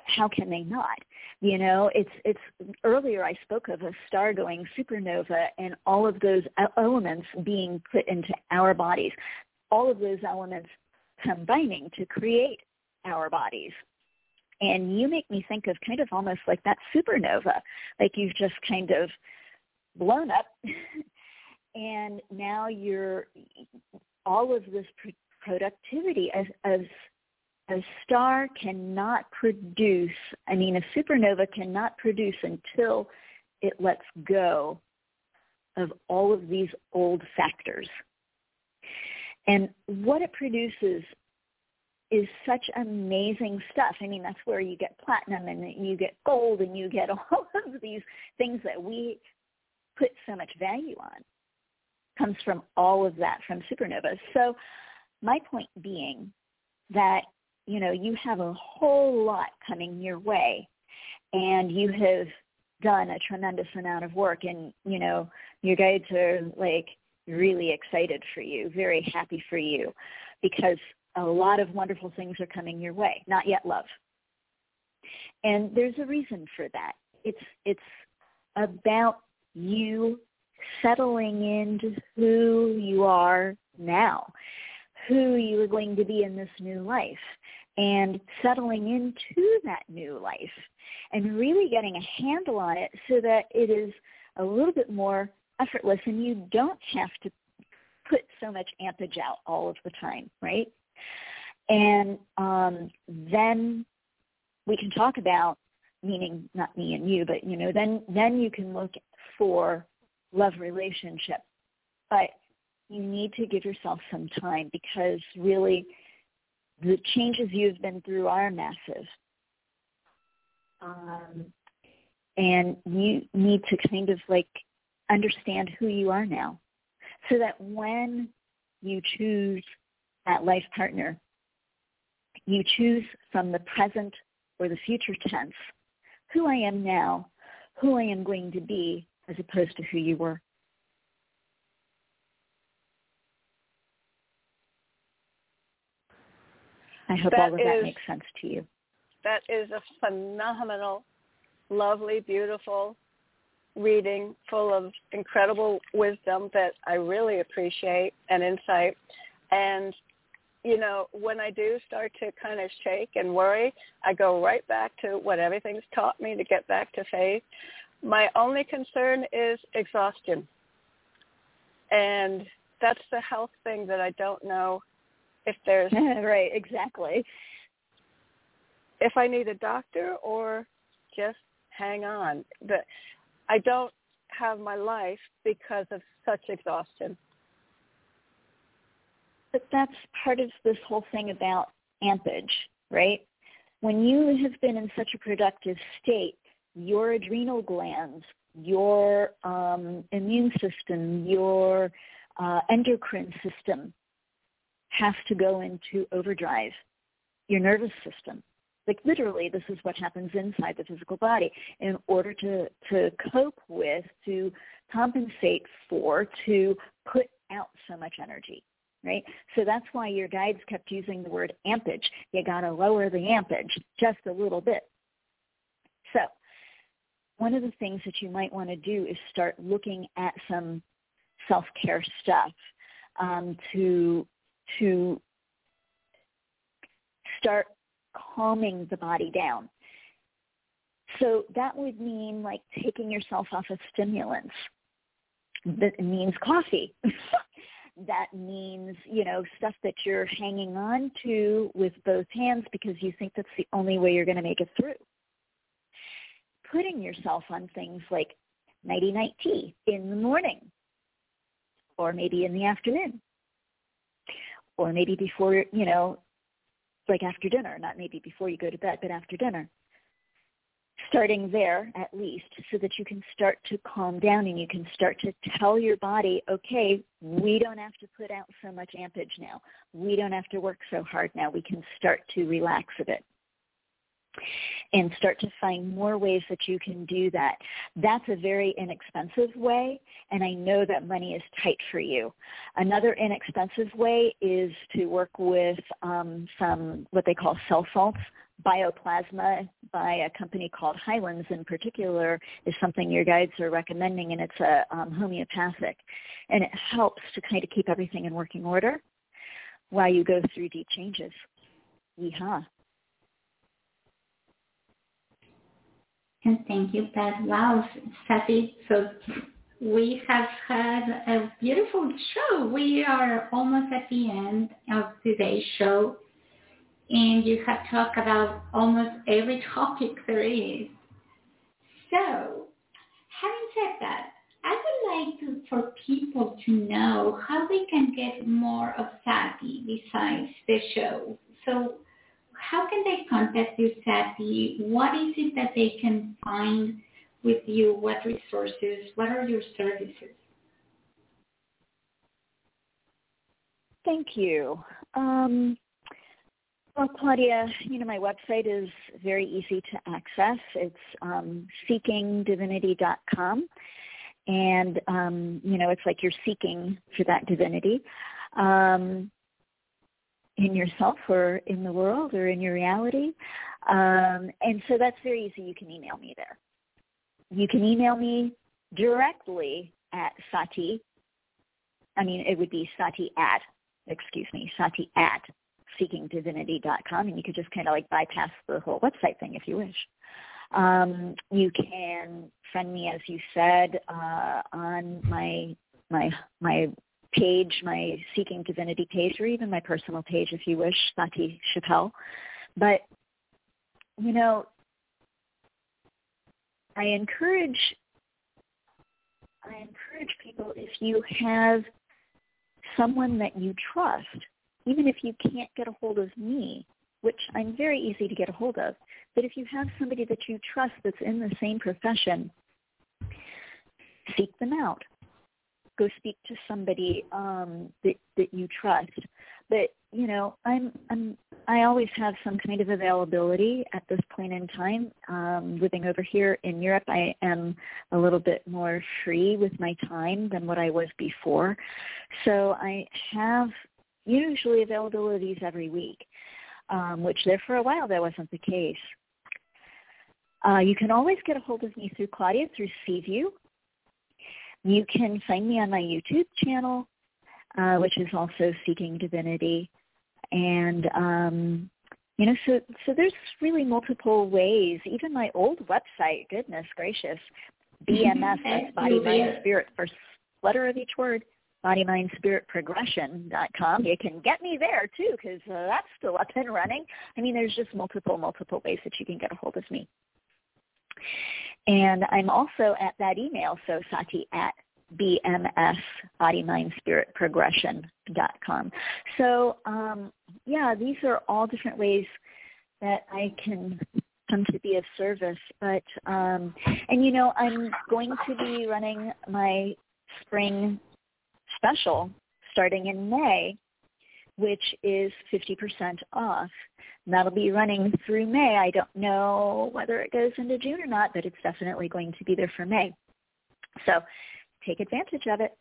how can they not? You know, it's it's earlier I spoke of a star going supernova and all of those elements being put into our bodies, all of those elements combining to create our bodies. And you make me think of kind of almost like that supernova, like you've just kind of blown up and now you're all of this productivity as as a star cannot produce, I mean, a supernova cannot produce until it lets go of all of these old factors. And what it produces is such amazing stuff. I mean, that's where you get platinum and you get gold and you get all of these things that we put so much value on. Comes from all of that, from supernova. So my point being that, you know, you have a whole lot coming your way, and you have done a tremendous amount of work, and, you know, your guides are, like, really excited for you, very happy for you, because a lot of wonderful things are coming your way, not yet love. And there's a reason for that. It's it's about you settling into who you are now, who you are going to be in this new life, and settling into that new life and really getting a handle on it so that it is a little bit more effortless and you don't have to put so much ampage out all of the time, right? And um, then we can talk about, meaning not me and you, but, you know, then, then you can look for love relationship. But you need to give yourself some time, because really the changes you've been through are massive. Um, and you need to kind of like understand who you are now so that when you choose that life partner, you choose from the present or the future tense who I am now, who I am going to be, as opposed to who you were. I hope that all of that is, makes sense to you. That is a phenomenal, lovely, beautiful reading full of incredible wisdom that I really appreciate and insight. And, you know, when I do start to kind of shake and worry, I go right back to what everything's taught me to get back to faith. My only concern is exhaustion. And that's the health thing that I don't know if there's right, exactly. If I need a doctor or just hang on. But I don't have my life because of such exhaustion. But that's part of this whole thing about ampage, right? When you have been in such a productive state, your adrenal glands, your um, immune system, your uh, endocrine system has to go into overdrive. Your nervous system, like literally this is what happens inside the physical body in order to, to cope with, to compensate for, to put out so much energy, right? So that's why your guides kept using the word ampage. You got to lower the ampage just a little bit. So one of the things that you might want to do is start looking at some self-care stuff um, to to start calming the body down. So that would mean like taking yourself off of stimulants. That means coffee. That means, you know, stuff that you're hanging on to with both hands because you think that's the only way you're going to make it through. Putting yourself on things like nighty-night tea in the morning, or maybe in the afternoon, or maybe before, you know, like after dinner, not maybe before you go to bed, but after dinner. Starting there, at least, so that you can start to calm down and you can start to tell your body, okay, we don't have to put out so much ampage now. We don't have to work so hard now. We can start to relax a bit and start to find more ways that you can do that. That's a very inexpensive way, and I know that money is tight for you. Another inexpensive way is to work with um, some, what they call cell salts. Bioplasma by a company called Highlands in particular is something your guides are recommending, and it's a um, homeopathic, and it helps to kind of keep everything in working order while you go through deep changes. Yeehaw. And thank you, Pat. Wow, Sati. So we have had a beautiful show. We are almost at the end of today's show. And you have talked about almost every topic there is. So, having said that, I would like to, for people to know how they can get more of Sati besides the show. So, how can they contact you, Sati? What is it that they can find with you? What resources? What are your services? Thank you. Um, Well, Claudia, you know, my website is very easy to access. It's um, seeking divinity dot com. And, um, you know, it's like you're seeking for that divinity um, in yourself or in the world or in your reality. Um, and so that's very easy. You can email me there. You can email me directly at Sati. I mean, it would be Sati at, excuse me, Sati at. seeking divinity dot com, and you could just kind of like bypass the whole website thing if you wish. Um, you can friend me, as you said, uh, on my my my page, my Seeking Divinity page, or even my personal page if you wish, Sati Chappelle. But, you know, I encourage I encourage people, if you have someone that you trust, even if you can't get a hold of me, which I'm very easy to get a hold of, but if you have somebody that you trust that's in the same profession, seek them out. Go speak to somebody um, that, that you trust. But, you know, I'm, I'm, I always have some kind of availability at this point in time. Um, living over here in Europe, I am a little bit more free with my time than what I was before. So I have usually availabilities every week, um, which there for a while that wasn't the case. Uh, you can always get a hold of me through Claudia, through C View. You can find me on my YouTube channel, uh, which is also Seeking Divinity. And, um, you know, so, so there's really multiple ways. Even my old website, goodness gracious, B M S, that's Body, Mind, Spirit, first letter of each word. body mind spirit progression dot com. You can get me there, too, because uh, that's still up and running. I mean, there's just multiple, multiple ways that you can get a hold of me. And I'm also at that email, so Sati at b m s body mind spirit progression dot com. So, um, yeah, these are all different ways that I can come to be of service. But, um, and, you know, I'm going to be running my spring special starting in May, which is fifty percent off. And that'll be running through May. I don't know whether it goes into June or not, but it's definitely going to be there for May. So take advantage of it.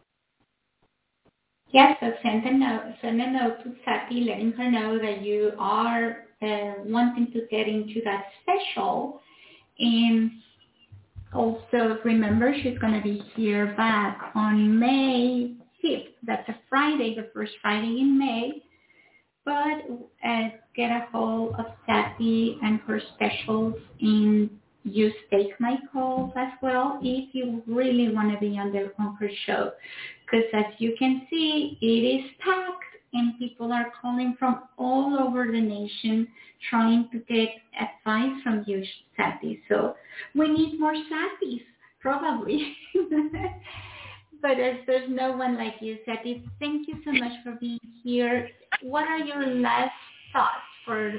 Yes, yeah, so send a note, send a note to Sati, letting her know that you are uh, wanting to get into that special. And also remember, she's going to be here back on May fifth. That's a Friday, the first Friday in May. But uh, get a hold of Sati and her specials, and you take my calls as well if you really want to be on, the, on her show. Because as you can see, it is packed, and people are calling from all over the nation trying to get advice from you, Sati. So we need more Satis. Probably. But if there's no one like you, Sati, thank you so much for being here. What are your last thoughts for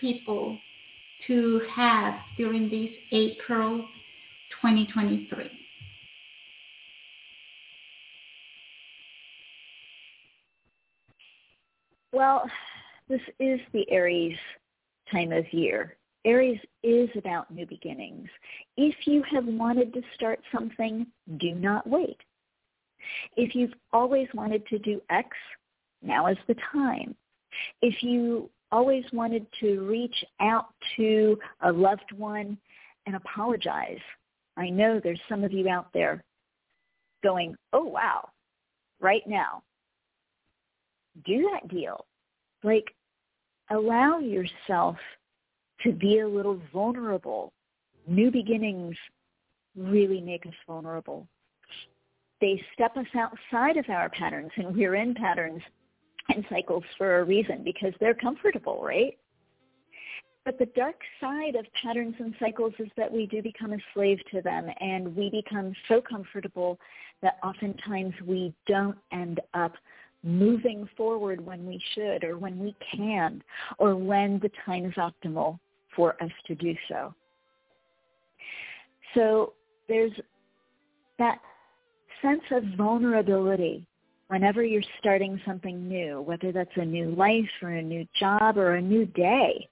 people to have during this April twenty twenty-three? Well, this is the Aries time of year. Aries is about new beginnings. If you have wanted to start something, do not wait. If you've always wanted to do X, now is the time. If you always wanted to reach out to a loved one and apologize, I know there's some of you out there going, oh, wow, right now. Do that deal. Like, allow yourself to be a little vulnerable. New beginnings really make us vulnerable. They step us outside of our patterns, and we're in patterns and cycles for a reason, because they're comfortable, right? But the dark side of patterns and cycles is that we do become a slave to them, and we become so comfortable that oftentimes we don't end up moving forward when we should, or when we can, or when the time is optimal for us to do so. So there's that sense of vulnerability whenever you're starting something new, whether that's a new life or a new job or a new day.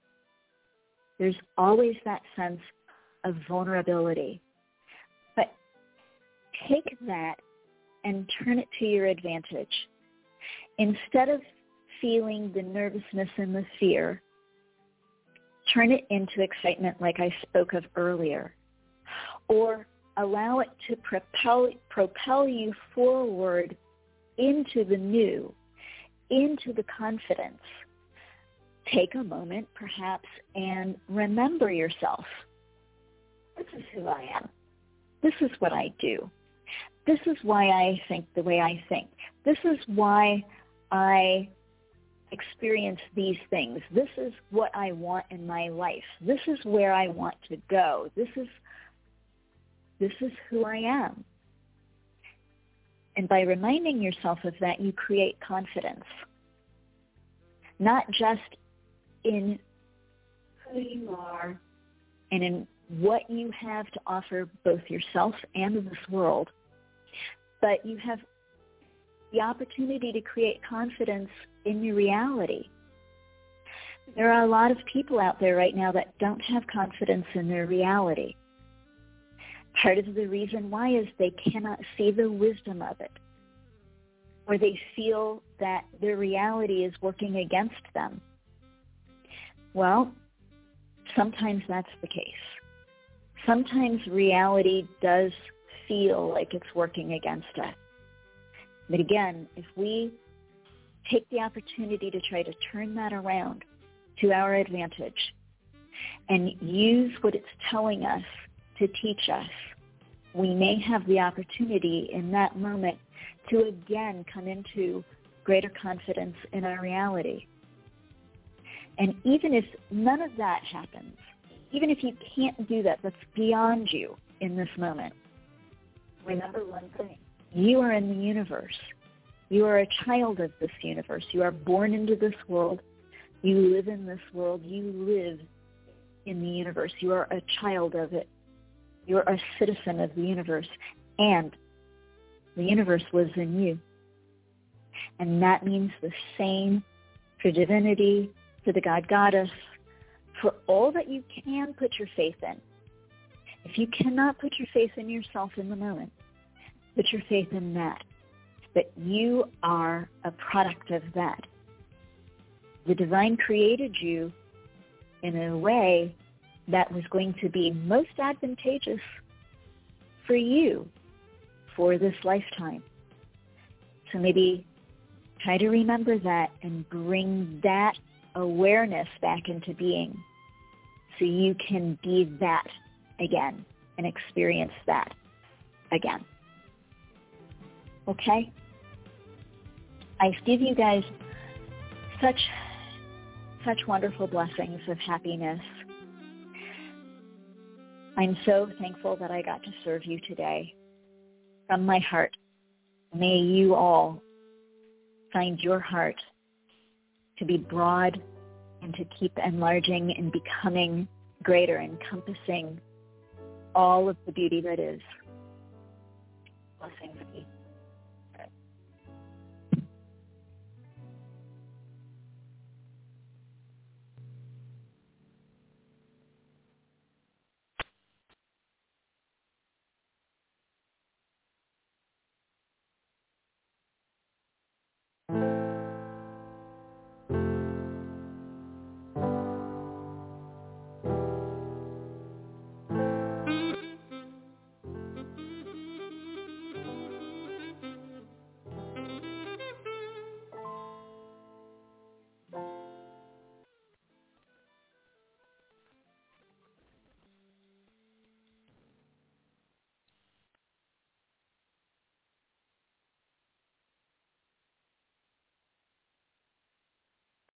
There's always that sense of vulnerability. But take that and turn it to your advantage. Instead of feeling the nervousness and the fear, turn it into excitement like I spoke of earlier, or allow it to propel, propel you forward into the new, into the confidence. Take a moment, perhaps, and remember yourself. This is who I am. This is what I do. This is why I think the way I think. This is why I experience these things. This is what I want in my life. This is where I want to go. This is this is who I am. And by reminding yourself of that, you create confidence, not just in who you are and in what you have to offer both yourself and in this world, but you have the opportunity to create confidence in your reality. There are a lot of people out there right now that don't have confidence in their reality. Part of the reason why is they cannot see the wisdom of it, or they feel that their reality is working against them. Well, sometimes that's the case. Sometimes reality does feel like it's working against us. But again, if we take the opportunity to try to turn that around to our advantage and use what it's telling us to teach us, we may have the opportunity in that moment to again come into greater confidence in our reality. And even if none of that happens, even if you can't do that, that's beyond you in this moment, remember one thing. You are in the universe. You are a child of this universe. You are born into this world. You live in this world. You live in the universe. You are a child of it. You are a citizen of the universe. And the universe lives in you. And that means the same for divinity, for the God-Goddess, for all that you can put your faith in. If you cannot put your faith in yourself in the moment, put your faith in that, that you are a product of that. The divine created you in a way that was going to be most advantageous for you for this lifetime. So maybe try to remember that and bring that awareness back into being so you can be that again and experience that again. Okay? I give you guys such such wonderful blessings of happiness. I'm so thankful that I got to serve you today. From my heart, may you all find your heart to be broad and to keep enlarging and becoming greater, encompassing all of the beauty that is. Blessings.